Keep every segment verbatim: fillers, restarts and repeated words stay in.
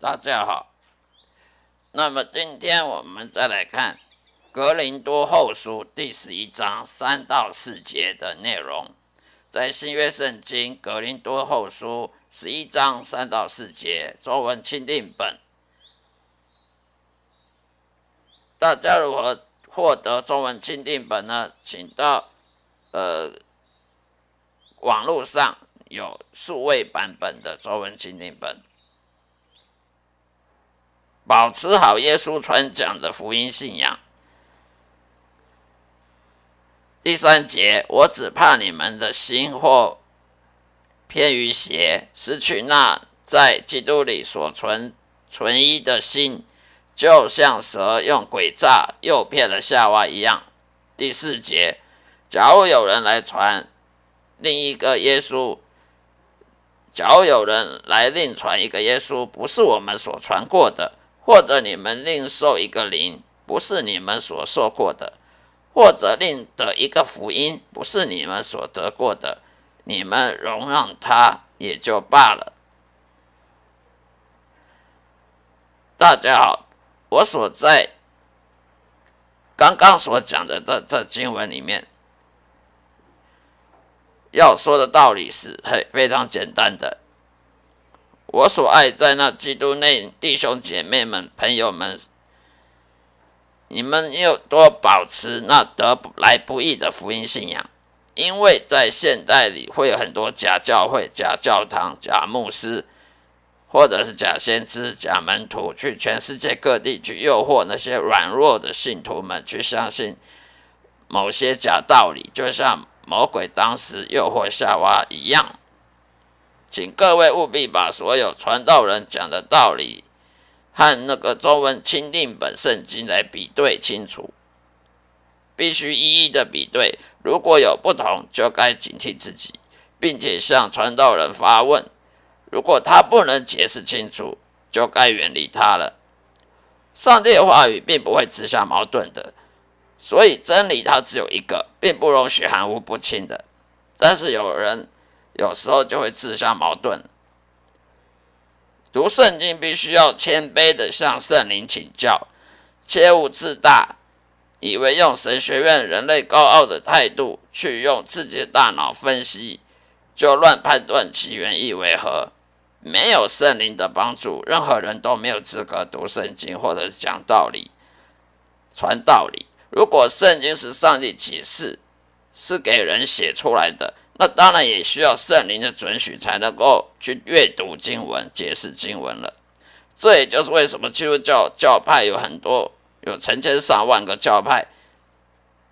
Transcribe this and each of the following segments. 大家好，那么今天我们再来看格林多后书第十一章三到四节的内容。在新约圣经格林多后书十一章三到四节中文钦定本，大家如何获得中文钦定本呢？请到呃网络上有数位版本的中文钦定本。保持好耶稣传讲的福音信仰。第三节，我只怕你们的心或偏于邪，失去那在基督里所存存一的心，就像蛇用诡诈诱骗了夏娃一样。第四节，假如有人来传另一个耶稣，假如有人来另传一个耶稣，不是我们所传过的，或者你们另受一个灵，不是你们所受过的；或者另得一个福音，不是你们所得过的。你们容让他也就罢了。大家好，我所在刚刚所讲的这这经文里面，要说的道理是很非常简单的。我所爱在那基督内弟兄姐妹们、朋友们，你们又多保持那得来不易的福音信仰，因为在现代里会有很多假教会、假教堂、假牧师，或者是假先知、假门徒，去全世界各地去诱惑那些软弱的信徒们去相信某些假道理，就像魔鬼当时诱惑夏娃一样。请各位务必把所有传道人讲的道理和那个中文钦定本圣经来比对清楚，必须一一的比对，如果有不同就该警惕自己，并且向传道人发问，如果他不能解释清楚就该远离他了。上帝的话语并不会自相矛盾的，所以真理它只有一个，并不容许含糊不清的，但是有人有时候就会自相矛盾。读圣经必须要谦卑地向圣灵请教，切勿自大，以为用神学院人类高傲的态度去用自己的大脑分析，就乱判断其原意为何。没有圣灵的帮助，任何人都没有资格读圣经或者讲道理、传道理。如果圣经是上帝启示，是给人写出来的，那当然也需要圣灵的准许才能够去阅读经文、解释经文了。这也就是为什么基督教教派有很多，有成千上万个教派，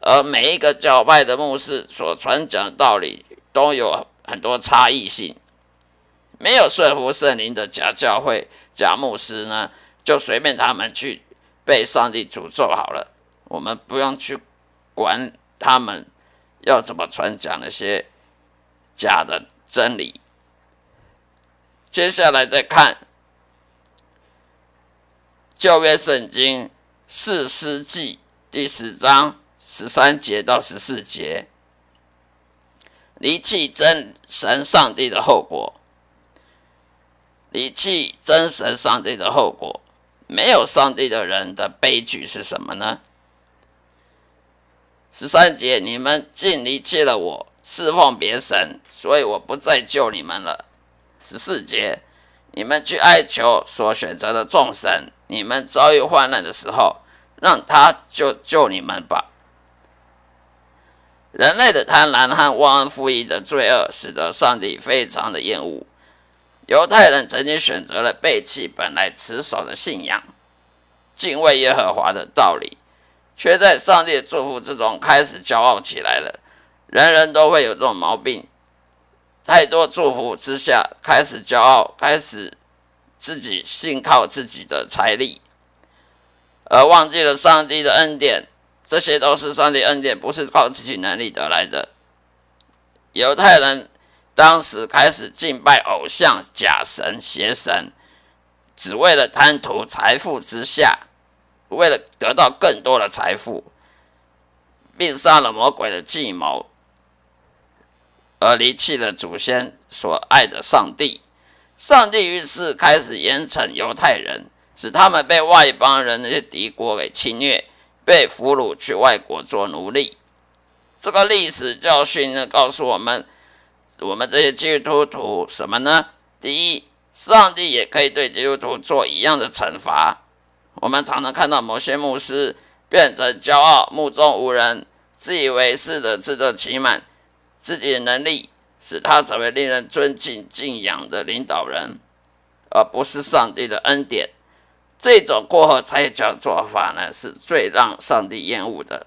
而每一个教派的牧师所传讲的道理都有很多差异性。没有说服圣灵的假教会、假牧师呢，就随便他们去被上帝诅咒好了，我们不用去管他们要怎么传讲那些假的真理。接下来再看旧约圣经士师记第十章十三节到十四节，离弃真神上帝的后果。离弃真神上帝的后果，没有上帝的人的悲剧是什么呢？十三节，你们竟离弃了我，侍奉别神，所以我不再救你们了。十四节，你们去哀求所选择的众神，你们遭遇患难的时候，让他就救你们吧。人类的贪婪和忘恩负义的罪恶，使得上帝非常的厌恶。犹太人曾经选择了背弃本来持守的信仰，敬畏耶和华的道理，却在上帝的祝福之中开始骄傲起来了。人人都会有这种毛病，太多祝福之下开始骄傲，开始自己信靠自己的财力，而忘记了上帝的恩典。这些都是上帝恩典，不是靠自己能力得来的。犹太人当时开始敬拜偶像、假神、邪神，只为了贪图财富之下，为了得到更多的财富，并杀了魔鬼的计谋，而离弃了祖先所爱的上帝。上帝于是开始严惩犹太人，使他们被外邦人那些敌国给侵略，被俘虏去外国做奴隶。这个历史教训呢，告诉我们，我们这些基督徒什么呢？第一，上帝也可以对基督徒做一样的惩罚。我们常常看到某些牧师变成骄傲、目中无人、自以为是的自得其满，自己的能力使他成为令人尊敬敬仰的领导人，而不是上帝的恩典。这种过河拆桥做法呢，是最让上帝厌恶的。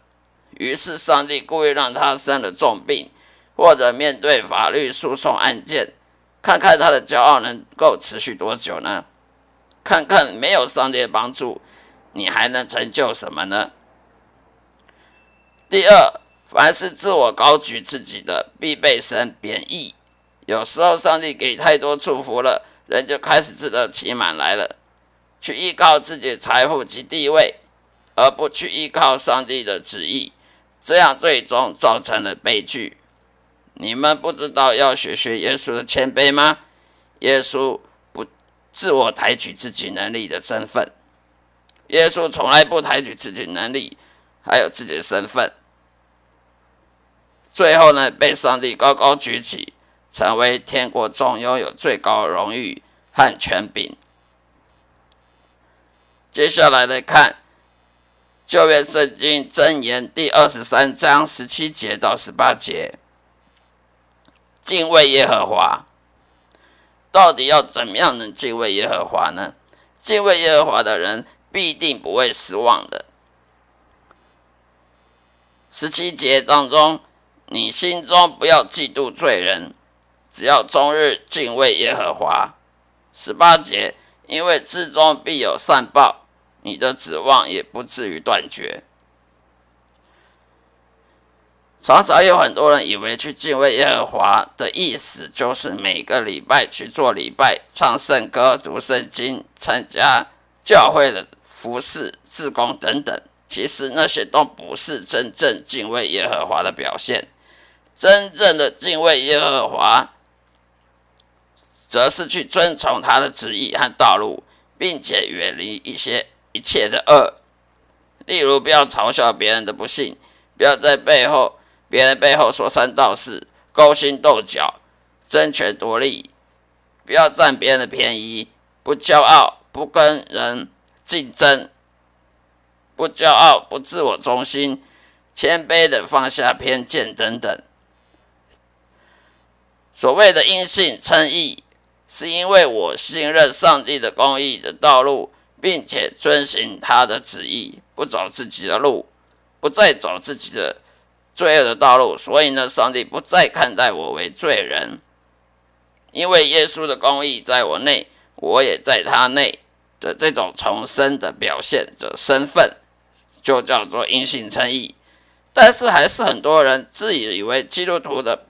于是上帝故意让他生了重病，或者面对法律诉讼案件，看看他的骄傲能够持续多久呢？看看没有上帝的帮助，你还能成就什么呢？第二，凡是自我高举自己的，必被神贬义。有时候上帝给太多祝福了，人就开始自得其满来了，去依靠自己的财富及地位，而不去依靠上帝的旨意，这样最终造成了悲剧。你们不知道要学学耶稣的谦卑吗？耶稣不自我抬举自己能力的身份，耶稣从来不抬举自己能力，还有自己的身份。最后呢，被上帝高高举起，成为天国中拥有最高荣誉和权柄。接下来来看旧约圣经箴言第二十三章十七节到十八节。敬畏耶和华，到底要怎么样能敬畏耶和华呢？敬畏耶和华的人必定不会失望的。十七节当中，你心中不要嫉妒罪人，只要终日敬畏耶和华。十八节，因为至终必有善报，你的指望也不至于断绝。常常有很多人以为去敬畏耶和华的意思就是每个礼拜去做礼拜、唱圣歌、读圣经、参加教会的服事、事工等等。其实那些都不是真正敬畏耶和华的表现。真正的敬畏耶和华，则是去遵从他的旨意和道路，并且远离一些一切的恶。例如，不要嘲笑别人的不幸，不要在背后别人背后说三道四、勾心斗角、争权夺利，不要占别人的便宜，不骄傲，不跟人竞争。不骄傲，不自我中心，谦卑的放下偏见等等。所谓的因信称义，是因为我信任上帝的公义的道路，并且遵行他的旨意，不走自己的路，不再走自己的罪恶的道路。所以呢，上帝不再看待我为罪人，因为耶稣的公义在我内，我也在他内的这种重生的表现的身份，就叫做因信称义。但是还是很多人自以为基督徒的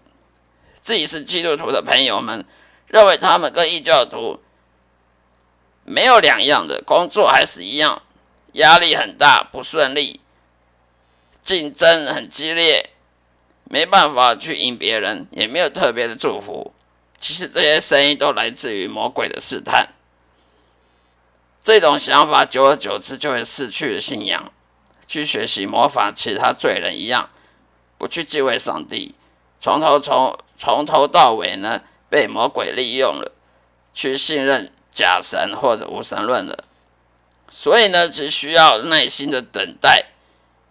自己是基督徒的朋友们，认为他们跟异教徒没有两样的，工作还是一样，压力很大，不顺利，竞争很激烈，没办法去赢别人，也没有特别的祝福。其实这些声音都来自于魔鬼的试探。这种想法久而久之就会失去了信仰，去学习模仿其他罪人一样，不去敬畏上帝，从头从从头到尾呢被魔鬼利用了，去信任假神或者无神论了。所以呢，只需要耐心的等待，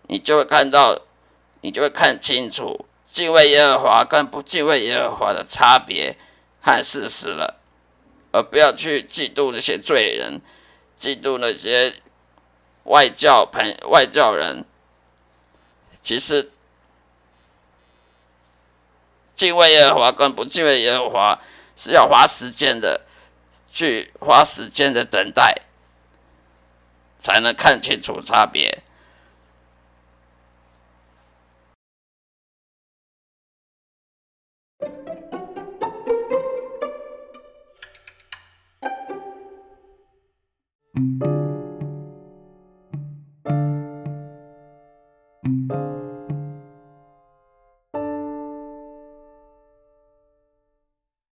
你就会看到，你就会看清楚敬畏耶和华跟不敬畏耶和华的差别和事实了，而不要去嫉妒那些罪人。嫉妒那些外教朋外教人，其实敬畏耶和华跟不敬畏耶和华是要花时间的，去花时间的等待，才能看清楚差别。Thank you.